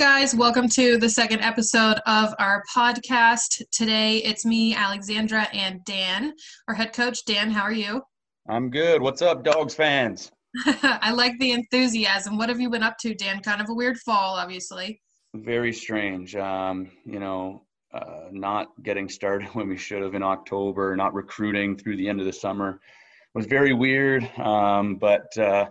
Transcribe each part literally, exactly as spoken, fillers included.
guys. Welcome to the second episode of our podcast. Today, it's me, Alexandra, and Dan, our head coach. Dan, how are you? I'm good. What's up, Dogs fans? I like the enthusiasm. What have you been up to, Dan? Kind of a weird fall, obviously. Very strange. Um, you know, uh, not getting started when we should have in October, not recruiting through the end of the summer. It was very weird, um, but uh,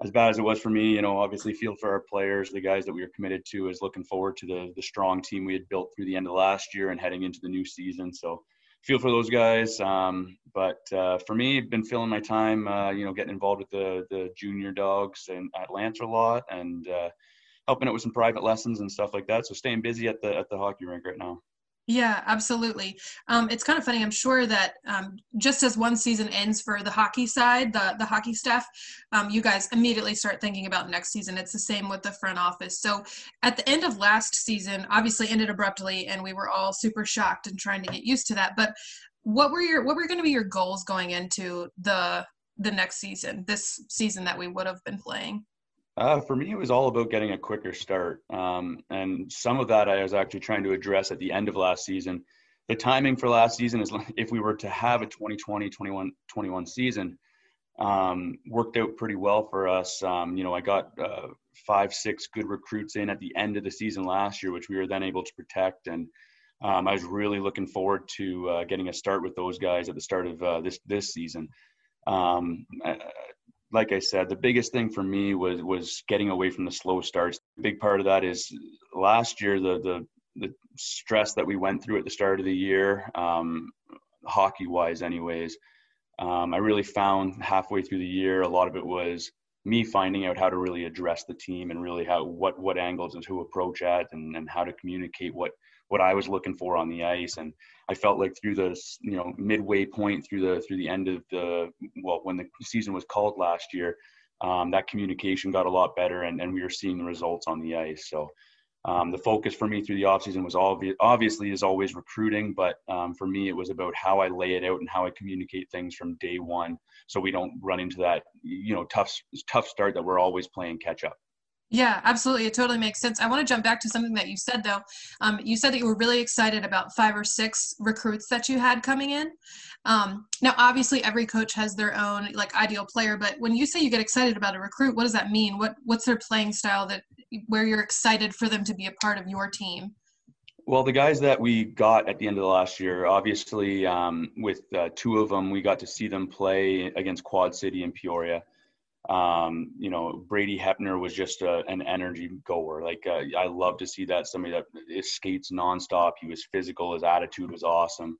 as bad as it was for me, you know, obviously feel for our players, the guys that we were committed to, is looking forward to the the strong team we had built through the end of last year and heading into the new season. So feel for those guys. Um, but uh, for me, I've been filling my time, uh, you know, getting involved with the the junior dogs and at Lancerlot and uh, helping out with some private lessons and stuff like that. So staying busy at the at the hockey rink right now. Yeah, absolutely. Um, it's kind of funny. I'm sure that um, just as one season ends for the hockey side, the, the hockey staff, um, you guys immediately start thinking about next season. It's the same with the front office. So at the end of last season, obviously ended abruptly, and we were all super shocked and trying to get used to that. But what were your what were going to be your goals going into the the next season, this season that we would have been playing? Uh, for me, it was all about getting a quicker start. Um, and some of that I was actually trying to address at the end of last season. The timing for last season is, if we were to have a twenty twenty, twenty-one, twenty-one season, um, worked out pretty well for us. Um, you know, I got uh, five, six good recruits in at the end of the season last year, which we were then able to protect. And um, I was really looking forward to uh, getting a start with those guys at the start of uh, this, this season. Um, I, Like I said, the biggest thing for me was was getting away from the slow starts. A big part of that is last year, the the, the stress that we went through at the start of the year, um, hockey-wise anyways, um, I really found halfway through the year, a lot of it was me finding out how to really address the team and really how what what angles and who approach at and, and how to communicate what what I was looking for on the ice. And I felt like through the you know midway point through the through the end of the well when the season was called last year, um, that communication got a lot better and, and we were seeing the results on the ice. So um, the focus for me through the offseason was obvi- obviously is always recruiting, but um, for me it was about how I lay it out and how I communicate things from day one, so we don't run into that you know tough tough start that we're always playing catch up. Yeah, absolutely. It totally makes sense. I want to jump back to something that you said, though. Um, you said that you were really excited about five or six recruits that you had coming in. Um, now, obviously, every coach has their own like ideal player, but when you say you get excited about a recruit, what does that mean? What what's their playing style that where you're excited for them to be a part of your team? Well, the guys that we got at the end of the last year, obviously, um, with uh, two of them, we got to see them play against Quad City and Peoria. Um, you know, Brady Hepner was just a, an energy goer. Like, uh, I love to see that. Somebody that skates nonstop. He was physical. His attitude was awesome.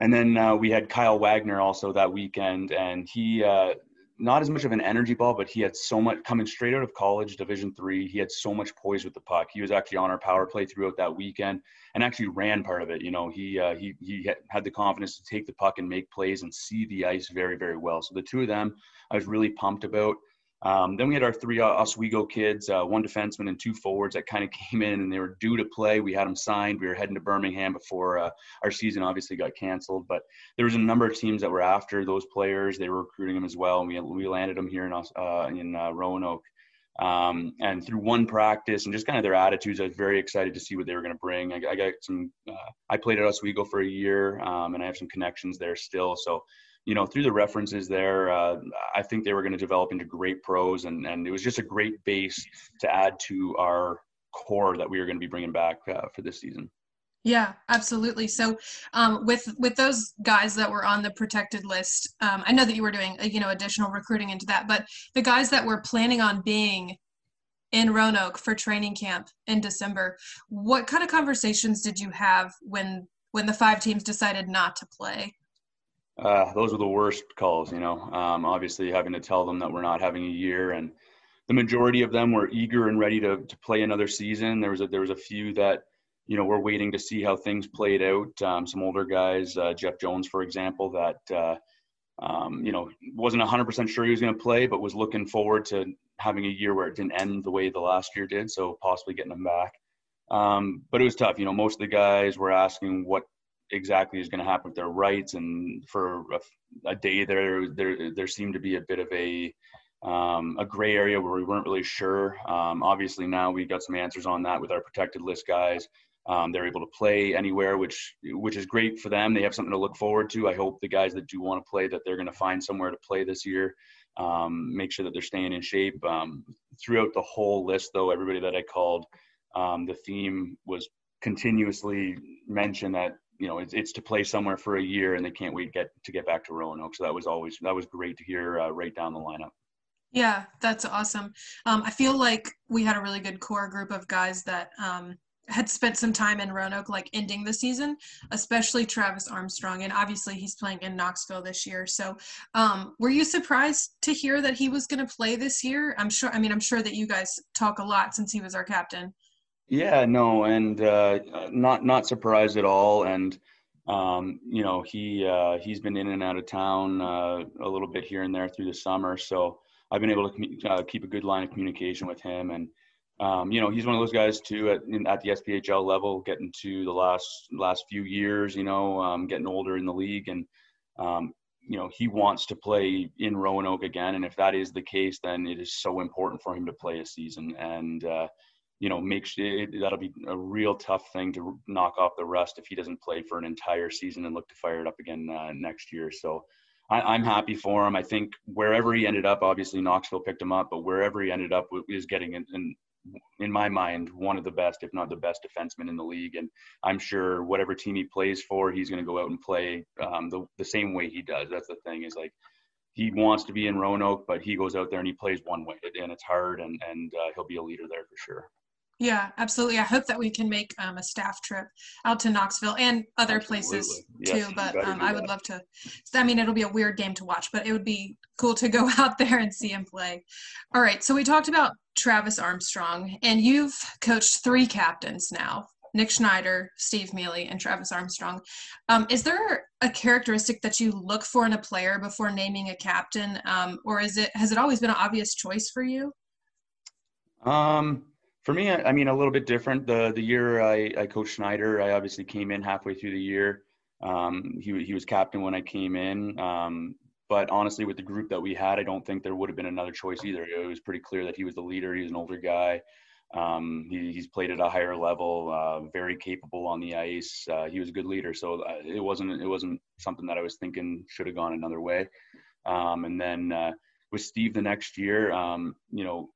And then uh, we had Kyle Wagner also that weekend. And he, uh, not as much of an energy ball, but he had so much coming straight out of college, Division three. He had so much poise with the puck. He was actually on our power play throughout that weekend and actually ran part of it. You know, he, uh, he, he had the confidence to take the puck and make plays and see the ice very, very well. So the two of them, I was really pumped about. Um, then we had our three Oswego kids, uh, one defenseman and two forwards that kind of came in and they were due to play. We had them signed. We were heading to Birmingham before uh, our season obviously got canceled, but there was a number of teams that were after those players. They were recruiting them as well. And we, we landed them here in, uh, in uh, Roanoke. Um, and through one practice and just kind of their attitudes, I was very excited to see what they were going to bring. I, I got some, uh, I played at Oswego for a year um, and I have some connections there still. So, you know, through the references there, uh, I think they were going to develop into great pros, and, and it was just a great base to add to our core that we are going to be bringing back uh, for this season. Yeah, absolutely. So um, with with those guys that were on the protected list, um, I know that you were doing, you know, additional recruiting into that, but the guys that were planning on being in Roanoke for training camp in December, what kind of conversations did you have when when the five teams decided not to play? Uh, those were the worst calls, you know, um, obviously having to tell them that we're not having a year, and the majority of them were eager and ready to, to play another season. There was a, there was a few that, you know, were waiting to see how things played out. Um, some older guys, uh, Jeff Jones, for example, that, uh, um, you know, wasn't a hundred percent sure he was going to play, but was looking forward to having a year where it didn't end the way the last year did. So possibly getting them back. Um, but it was tough. You know, most of the guys were asking what exactly is going to happen with their rights, and for a, a day there, there there seemed to be a bit of a um, a gray area where we weren't really sure. Um, obviously now we got some answers on that with our protected list guys. Um, they're able to play anywhere, which which is great for them. They have something to look forward to. I hope the guys that do want to play, that they're going to find somewhere to play this year, um, make sure that they're staying in shape. Um, throughout the whole list, though, everybody that I called, um, the theme was continuously mentioned that, you know, it's, it's to play somewhere for a year, and they can't wait get to get back to Roanoke. So that was always that was great to hear uh, right down the lineup. Yeah, that's awesome. Um, I feel like we had a really good core group of guys that um, had spent some time in Roanoke, like ending the season, especially Travis Armstrong. And obviously he's playing in Knoxville this year. So um, were you surprised to hear that he was going to play this year? I'm sure. I mean, I'm sure that you guys talk a lot since he was our captain. Yeah, no, and uh, not not surprised at all. And um, you know, he uh, he's been in and out of town uh, a little bit here and there through the summer, so I've been able to com- uh, keep a good line of communication with him. And um, you know, he's one of those guys too at in, at the S P H L level, getting to the last last few years, you know, um, getting older in the league, and um, you know, he wants to play in Roanoke again. And if that is the case, then it is so important for him to play a season. And uh, you know, make sure that'll be a real tough thing to knock off the rust if he doesn't play for an entire season and look to fire it up again uh, next year. So I, I'm happy for him. I think wherever he ended up, obviously Knoxville picked him up, but wherever he ended up is getting, in, in, in my mind, one of the best, if not the best defenseman in the league. And I'm sure whatever team he plays for, he's going to go out and play um, the, the same way he does. That's the thing, is like, he wants to be in Roanoke, but he goes out there and he plays one way, and it's hard, and, and uh, he'll be a leader there for sure. Yeah, absolutely. I hope that we can make um, a staff trip out to Knoxville and other absolutely. places yes, too. But um, I would love to. I mean, it'll be a weird game to watch, but it would be cool to go out there and see him play. All right. So we talked about Travis Armstrong, and you've coached three captains now: Nick Schneider, Steve Mealy, and Travis Armstrong. Um, is there a characteristic that you look for in a player before naming a captain, um, or is it has it always been an obvious choice for you? Um. For me, I mean, a little bit different. The the year I, I coached Schneider, I obviously came in halfway through the year. Um, he, he was captain when I came in. Um, but honestly, with the group that we had, I don't think there would have been another choice either. It was pretty clear that he was the leader. He was an older guy. Um, he, he's played at a higher level, uh, very capable on the ice. Uh, he was a good leader. So it wasn't, it wasn't something that I was thinking should have gone another way. Um, and then uh, with Steve the next year, um, you know,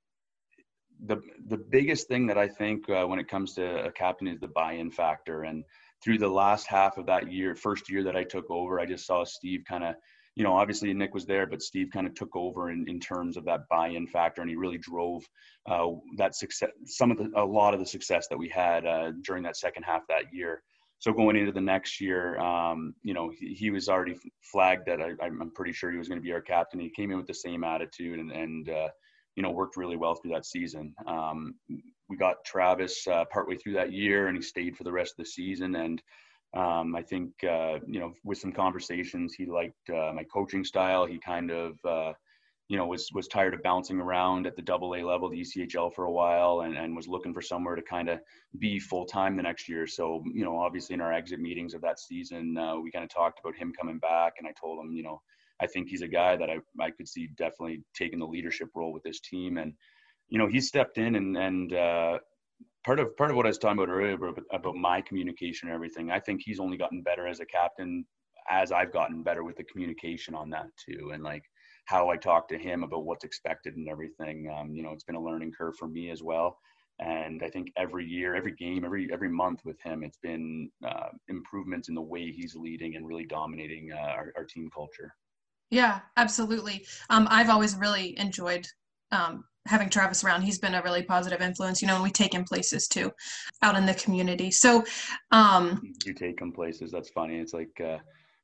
The the biggest thing that I think uh, when it comes to a captain is the buy-in factor. And through the last half of that year, first year that I took over, I just saw Steve kind of, you know, obviously Nick was there, but Steve kind of took over in, in terms of that buy-in factor, and he really drove uh, that success, some of the, a lot of the success that we had uh, during that second half of that year. So going into the next year, um, you know, he, he was already flagged that I, I'm pretty sure he was going to be our captain. He came in with the same attitude and, and uh, you know, worked really well through that season. Um, we got Travis uh, partway through that year, and he stayed for the rest of the season. And um, I think, uh, you know, with some conversations, he liked uh, my coaching style. He kind of, uh, you know, was was tired of bouncing around at the double A level, the E C H L for a while, and, and was looking for somewhere to kind of be full-time the next year. So, you know, obviously in our exit meetings of that season, uh, we kind of talked about him coming back, and I told him, you know, I think he's a guy that I, I could see definitely taking the leadership role with this team. And, you know, he stepped in and, and uh, part of part of what I was talking about earlier about, about my communication and everything, I think he's only gotten better as a captain as I've gotten better with the communication on that too. And like how I talk to him about what's expected and everything, um, you know, it's been a learning curve for me as well. And I think every year, every game, every every month with him, it's been uh, improvements in the way he's leading and really dominating uh, our, our team culture. Yeah, absolutely. Um, I've always really enjoyed um, having Travis around. He's been a really positive influence, you know, and we take him places too, out in the community. So um, you take him places. That's funny. It's like uh,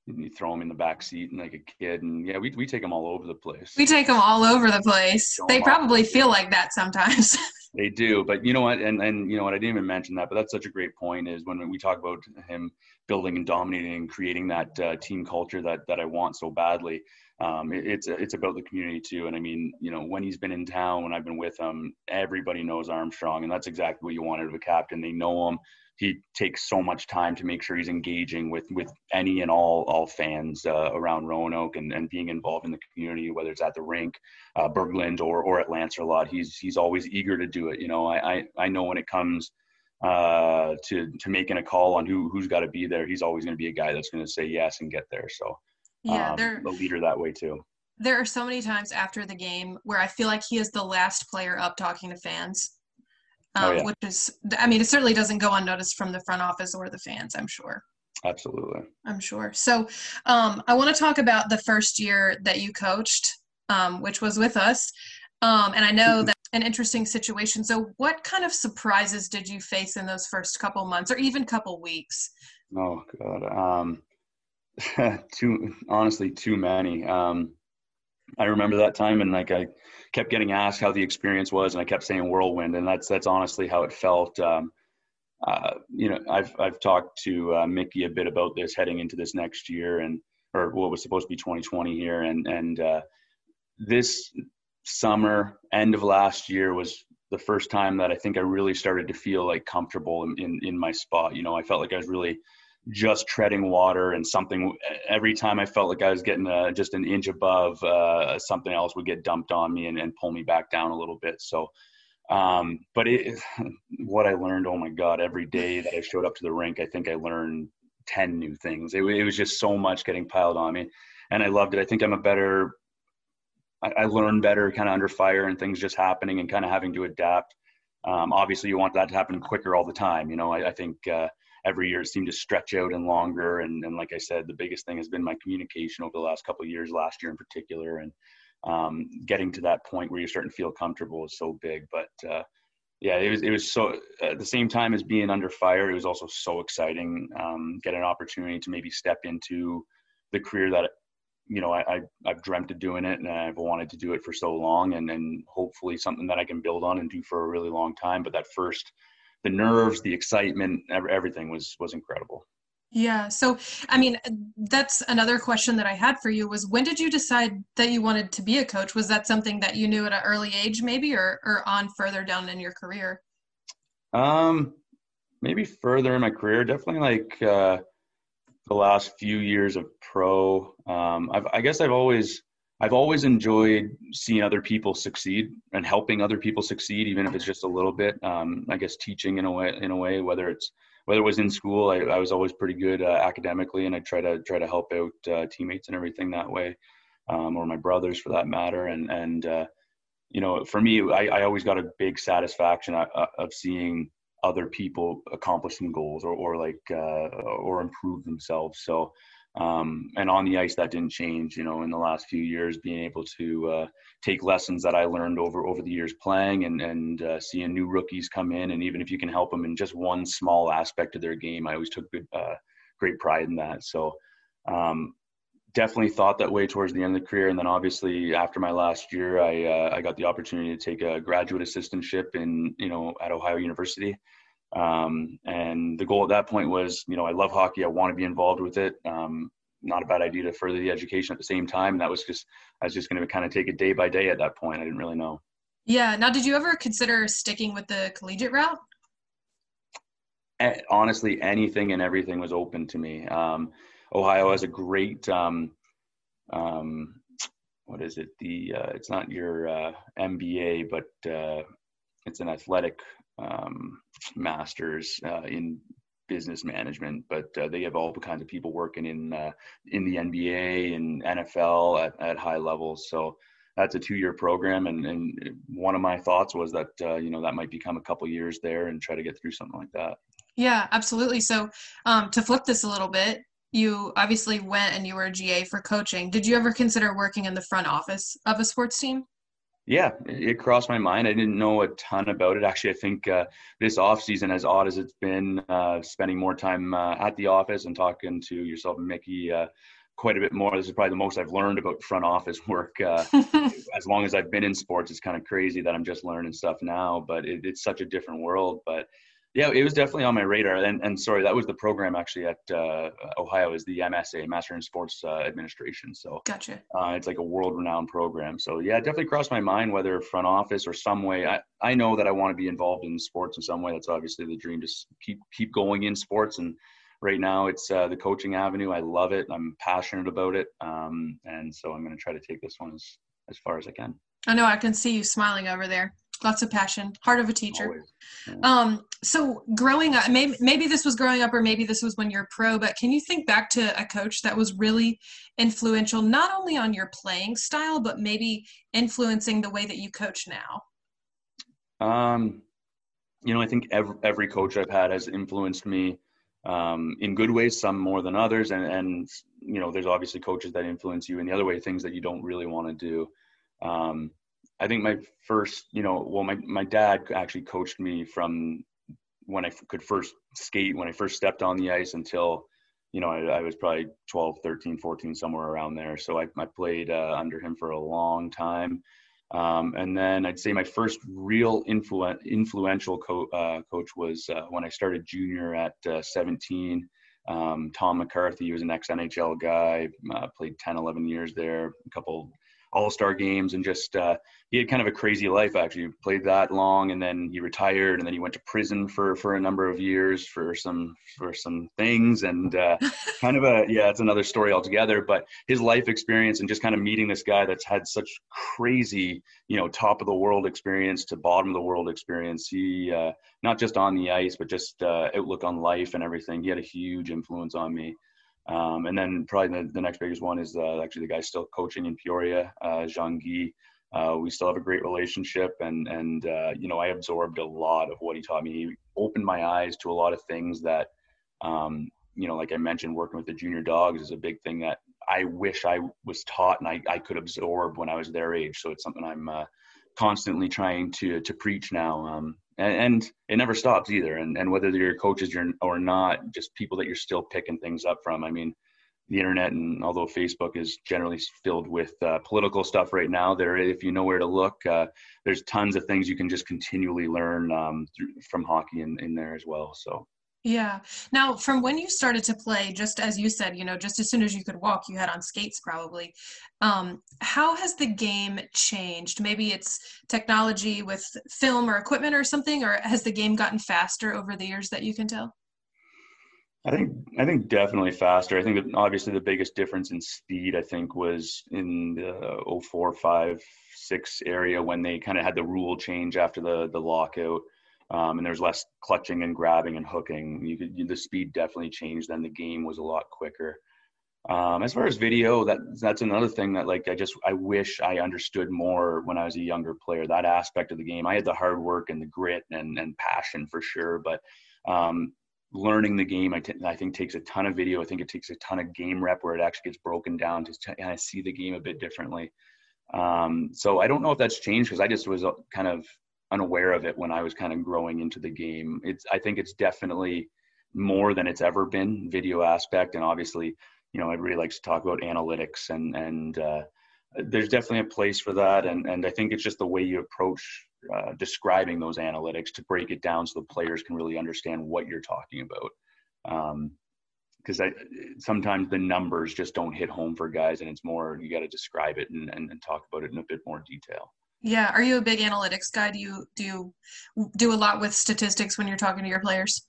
you throw him in the back seat and like a kid, and yeah, we we take him all over the place. We take him all over the place. They probably feel like that sometimes. They do, but you know what, and, and you know what, I didn't even mention that, but that's such a great point, is when we talk about him building and dominating and creating that uh, team culture that that I want so badly, um, it, it's it's about the community too. And I mean, you know, when he's been in town, when I've been with him, everybody knows Armstrong, and that's exactly what you want out of a captain. They know him. he takes so much time to make sure he's engaging with, with any and all, all fans uh, around Roanoke and, and being involved in the community, whether it's at the rink, uh, Berglund, or, or at Lancerlot. He's, he's always eager to do it. You know, I, I, I know when it comes uh, to, to making a call on who, who's got to be there, he's always going to be a guy that's going to say yes and get there. So yeah, um, a leader that way too. There are so many times after the game where I feel like he is the last player up talking to fans, um, oh, yeah. which is, I mean, it certainly doesn't go unnoticed from the front office or the fans, I'm sure. Absolutely. I'm sure. So um, I want to talk about the first year that you coached, um, which was with us. Um, and I know that's an interesting situation. So what kind of surprises did you face in those first couple months or even couple weeks? Oh, God. Um, too, honestly, too many. Um, I remember that time, and like I kept getting asked how the experience was, and I kept saying whirlwind, and that's that's honestly how it felt. Um, uh, you know, I've I've talked to uh, Mickey a bit about this heading into this next year, and or what was supposed to be twenty twenty here, and and uh, this summer, end of last year, was the first time that I think I really started to feel like comfortable in in, in my spot. You know, I felt like I was really just treading water, and something every time I felt like I was getting uh, just an inch above, uh, something else would get dumped on me and, and pull me back down a little bit. So, um, but it, what I learned, oh my God, every day that I showed up to the rink, I think I learned ten new things. It, it was just so much getting piled on me, and I loved it. I think I'm a better, I, I learn better kind of under fire and things just happening and kind of having to adapt. Um, obviously you want that to happen quicker all the time. You know, I, I think, uh, every year it seemed to stretch out and longer. And, and like I said, the biggest thing has been my communication over the last couple of years, last year in particular. And um, getting to that point where you're starting to feel comfortable is so big. But uh, yeah, it was, it was so, at the same time as being under fire, it was also so exciting. Um, get an opportunity to maybe step into the career that, you know, I, I, I've dreamt of doing it, and I've wanted to do it for so long. And then hopefully something that I can build on and do for a really long time. But that first, the nerves, the excitement, everything was, was incredible. Yeah. So, I mean, that's another question that I had for you was, when did you decide that you wanted to be a coach? Was that something that you knew at an early age maybe, or, or on further down in your career? Um, maybe further in my career, definitely like, uh, the last few years of pro. Um, I've, I guess I've always, I've always enjoyed seeing other people succeed and helping other people succeed, even if it's just a little bit. Um, I guess teaching in a way, in a way, whether it's whether it was in school, I, I was always pretty good uh, academically, and I try to try to help out uh, teammates and everything that way, um, or my brothers for that matter. And and uh, you know, for me, I, I always got a big satisfaction of, of seeing other people accomplishing goals or or like uh, or improve themselves. So. Um, and on the ice, that didn't change, you know, in the last few years, being able to uh, take lessons that I learned over, over the years playing and, and uh, seeing new rookies come in. And even if you can help them in just one small aspect of their game, I always took good, uh, great pride in that. So um, definitely thought that way towards the end of the career. And then obviously after my last year, I, uh, I got the opportunity to take a graduate assistantship in, you know, at Ohio University. Um, and the goal at that point was, you know, I love hockey. I want to be involved with it. Um, not a bad idea to further the education at the same time. And that was just, I was just going to kind of take it day by day at that point. I didn't really know. Yeah. Now, did you ever consider sticking with the collegiate route? And honestly, anything and everything was open to me. Um, Ohio has a great, um, um, what is it? The, uh, it's not your, uh, M B A, but, uh, it's an athletic, um, masters, uh, in business management, but, uh, they have all kinds of people working in, uh, in the N B A and N F L at, at high levels. So that's a two-year program. And, and one of my thoughts was that, uh, you know, that might become a couple years there and try to get through something like that. Yeah, absolutely. So, um, to flip this a little bit, you obviously went and you were a G A for coaching. Did you ever consider working in the front office of a sports team? Yeah, it crossed my mind. I didn't know a ton about it. Actually, I think uh, this offseason, as odd as it's been, uh, spending more time uh, at the office and talking to yourself and Mickey uh, quite a bit more. This is probably the most I've learned about front office work. Uh, as long as I've been in sports, it's kind of crazy that I'm just learning stuff now, but it, it's such a different world. But Yeah, it was definitely on my radar. And, and sorry, that was the program actually at uh, Ohio, is the M S A, Master in Sports uh, Administration. So gotcha. Uh, it's like a world-renowned program. So yeah, it definitely crossed my mind, whether front office or some way. I, I know that I want to be involved in sports in some way. That's obviously the dream, to keep keep going in sports. And right now it's uh, the coaching avenue. I love it. I'm passionate about it. Um, and so I'm going to try to take this one as, as far as I can. I know. I can see you smiling over there. Lots of passion, heart of a teacher. Yeah. Um, so growing up, maybe, maybe this was growing up, or maybe this was when you're pro, but can you think back to a coach that was really influential, not only on your playing style, but maybe influencing the way that you coach now? Um, you know, I think every, every coach I've had has influenced me um, in good ways, some more than others. And, and, you know, there's obviously coaches that influence you in the other way, things that you don't really want to do. Um, I think my first, you know, well, my, my dad actually coached me from when I f- could first skate, when I first stepped on the ice until, you know, I, I was probably twelve, thirteen, fourteen, somewhere around there. So I, I played uh, under him for a long time. Um, and then I'd say my first real influ- influential co- uh, coach was uh, when I started junior at uh, seventeen. Um, Tom McCarthy, he was an ex-N H L guy, uh, played ten, eleven years there, a couple all-star games, and just uh he had kind of a crazy life. Actually, he played that long, and then he retired, and then he went to prison for for a number of years for some for some things, and uh kind of a yeah it's another story altogether. But his life experience, and just kind of meeting this guy that's had such crazy, you know, top of the world experience to bottom of the world experience, he uh not just on the ice, but just uh outlook on life and everything, he had a huge influence on me. Um, and then probably the, the next biggest one is uh, actually the guy still coaching in Peoria, uh, Jean-Guy. Uh, we still have a great relationship, and, and uh, you know, I absorbed a lot of what he taught me. He opened my eyes to a lot of things that, um, you know, like I mentioned, working with the junior dogs is a big thing that I wish I was taught and I, I could absorb when I was their age. So it's something I'm uh, constantly trying to to preach now. Um, And it never stops either. And, and whether your coaches or not, just people that you're still picking things up from. I mean, the internet, and although Facebook is generally filled with uh, political stuff right now, there, if you know where to look, uh, there's tons of things you can just continually learn um, through, from hockey in, in there as well. So. Yeah. Now, from when you started to play, just as you said, you know, just as soon as you could walk, you had on skates probably. Um, how has the game changed? Maybe it's technology with film or equipment or something, or has the game gotten faster over the years that you can tell? I think, I think definitely faster. I think that obviously the biggest difference in speed, I think, was in the oh four, five, six area, when they kind of had the rule change after the, the lockout. Um, and there's less clutching and grabbing and hooking. You could, the speed definitely changed. Then the game was a lot quicker. Um, as far as video, that that's another thing that, like, I just, I wish I understood more when I was a younger player, that aspect of the game. I had the hard work and the grit and, and passion for sure. But um, learning the game, I, t- I think takes a ton of video. I think it takes a ton of game rep, where it actually gets broken down to t- and I see the game a bit differently. Um, so I don't know if that's changed, because I just was kind of unaware of it when I was kind of growing into the game. It's, I think it's definitely more than it's ever been, video aspect. And obviously, you know, everybody likes to talk about analytics, and, and uh, there's definitely a place for that. And, and I think it's just the way you approach uh, describing those analytics, to break it down so the players can really understand what you're talking about. Um, Because I, sometimes the numbers just don't hit home for guys, and it's more, you got to describe it and, and, and talk about it in a bit more detail. Yeah. Are you a big analytics guy? Do you do you do a lot with statistics when you're talking to your players?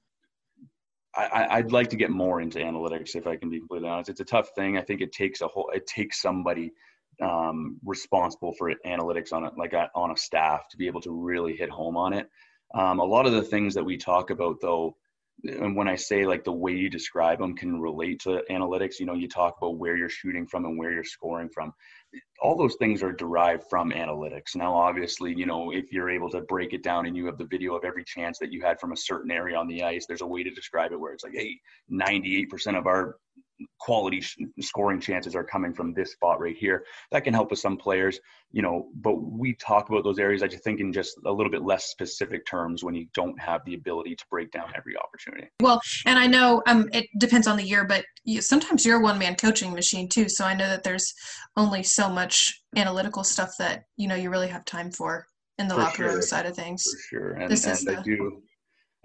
I, I'd like to get more into analytics, if I can be completely honest. It's a tough thing. I think it takes a whole, it takes somebody um, responsible for analytics on it, like a, on a staff, to be able to really hit home on it. Um, a lot of the things that we talk about, though, and when I say, like, the way you describe them can relate to analytics, you know, you talk about where you're shooting from and where you're scoring from. All those things are derived from analytics. Now, obviously, you know, if you're able to break it down and you have the video of every chance that you had from a certain area on the ice, there's a way to describe it where it's like, hey, ninety-eight percent of our quality sh- scoring chances are coming from this spot right here. That can help with some players, you know, but we talk about those areas, I just think, in just a little bit less specific terms when you don't have the ability to break down every opportunity. Well, and I know um, it depends on the year, but you, sometimes you're a one-man coaching machine too. So I know that there's only so much analytical stuff that, you know, you really have time for in the for locker room sure. side of things. For sure. And, this and is I the... do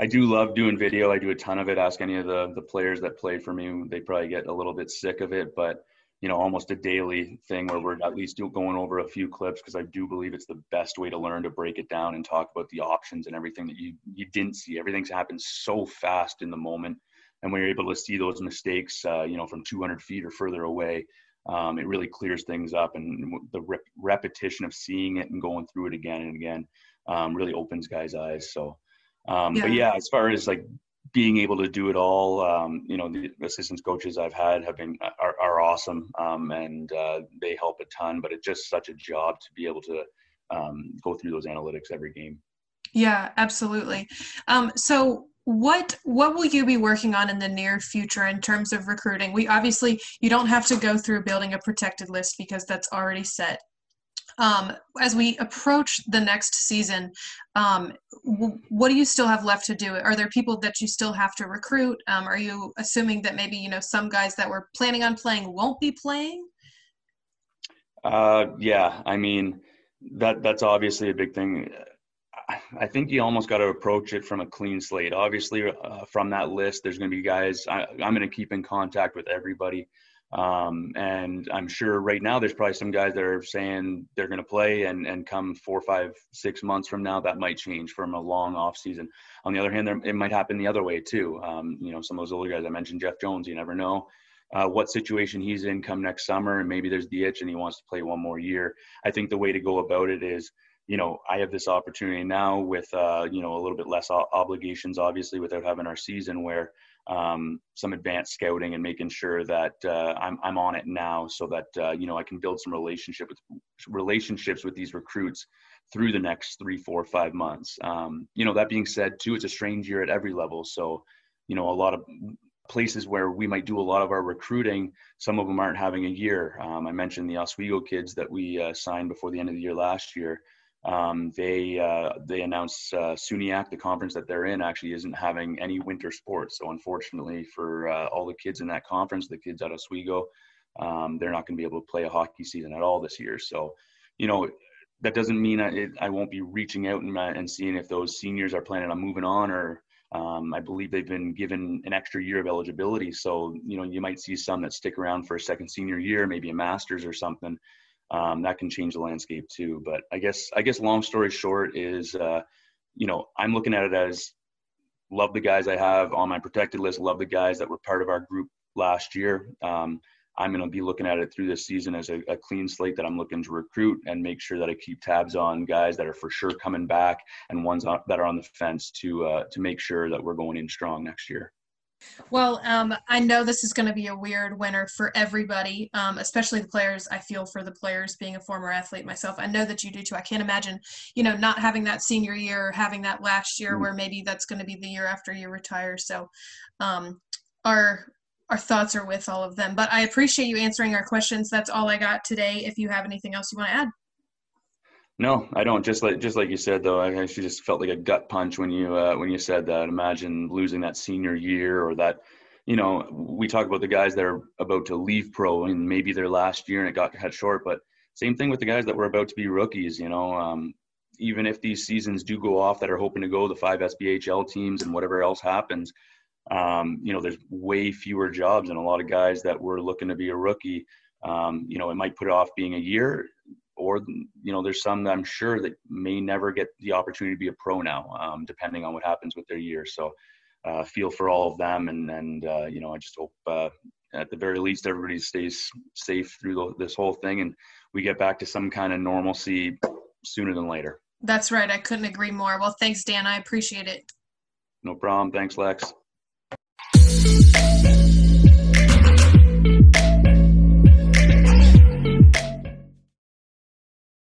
I do love doing video. I do a ton of it. Ask any of the the players that play for me. They probably get a little bit sick of it, but you know, almost a daily thing where we're at least going over a few clips, because I do believe it's the best way to learn, to break it down and talk about the options and everything that you, you didn't see. Everything's happened so fast in the moment. And when you're able to see those mistakes, uh, you know, from two hundred feet or further away, um, it really clears things up. And the rep- repetition of seeing it and going through it again and again um, really opens guys' eyes. So, um, yeah. But yeah, as far as like, being able to do it all, um, you know, the assistant coaches I've had have been are, are awesome, um, and uh, they help a ton. But it's just such a job to be able to um, go through those analytics every game. Yeah, absolutely. Um, so, what what will you be working on in the near future in terms of recruiting? We obviously you don't have to go through building a protected list because that's already set. Um, as we approach the next season, um, w- what do you still have left to do? Are there people that you still have to recruit? Um, are you assuming that maybe, you know, some guys that were planning on playing won't be playing? Uh, yeah, I mean, that that's obviously a big thing. I think you almost got to approach it from a clean slate. Obviously, uh, from that list, there's going to be guys. I, I'm going to keep in contact with everybody. Um, and I'm sure right now there's probably some guys that are saying they're going to play, and, and come four, five, six months from now, that might change from a long off season. On the other hand, there, it might happen the other way too. Um, you know, some of those older guys, I mentioned Jeff Jones, you never know uh, what situation he's in come next summer. And maybe there's the itch and he wants to play one more year. I think the way to go about it is, you know, I have this opportunity now with, uh, you know, a little bit less o- obligations, obviously, without having our season where, Um, some advanced scouting and making sure that uh, I'm I'm on it now, so that uh, you know I can build some relationship with relationships with these recruits through the next three, four, five months. Um, you know, that being said, too, it's a strange year at every level. So, you know, a lot of places where we might do a lot of our recruiting, some of them aren't having a year. Um, I mentioned the Oswego kids that we uh, signed before the end of the year last year. Um, they, uh, they announced, uh, SUNYAC, the conference that they're in, actually isn't having any winter sports. So unfortunately for, uh, all the kids in that conference, the kids out of Oswego, um, they're not going to be able to play a hockey season at all this year. So, you know, that doesn't mean I, it, I won't be reaching out and, uh, and seeing if those seniors are planning on moving on, or, um, I believe they've been given an extra year of eligibility. So, you know, you might see some that stick around for a second senior year, maybe a master's or something. Um, that can change the landscape too. But I guess, I guess long story short is, uh, you know, I'm looking at it as love the guys I have on my protected list, love the guys that were part of our group last year. Um, I'm going to be looking at it through this season as a, a clean slate that I'm looking to recruit and make sure that I keep tabs on guys that are for sure coming back and ones that are on the fence to, uh, to make sure that we're going in strong next year. Well, um, I know this is going to be a weird winter for everybody, um, especially the players. I feel for the players, being a former athlete myself. I know that you do too. I can't imagine, you know, not having that senior year or having that last year mm-hmm. where maybe that's going to be the year after you retire. So um, our our thoughts are with all of them. But I appreciate you answering our questions. That's all I got today. If you have anything else you want to add. No, I don't. Just like just like you said, though, I actually just felt like a gut punch when you uh, when you said that. Imagine losing that senior year, or that, you know, we talk about the guys that are about to leave pro and maybe their last year and it got cut short. But same thing with the guys that were about to be rookies. You know, um, even if these seasons do go off that are hoping to go, the five S P H L teams and whatever else happens, um, you know, there's way fewer jobs, and a lot of guys that were looking to be a rookie, um, you know, it might put off being a year. Or, you know, there's some that I'm sure that may never get the opportunity to be a pro now, um, depending on what happens with their year. So uh, feel for all of them. And, and uh, you know, I just hope uh, at the very least, everybody stays safe through the, this whole thing, and we get back to some kind of normalcy sooner than later. That's right. I couldn't agree more. Well, thanks, Dan. I appreciate it. No problem. Thanks, Lex.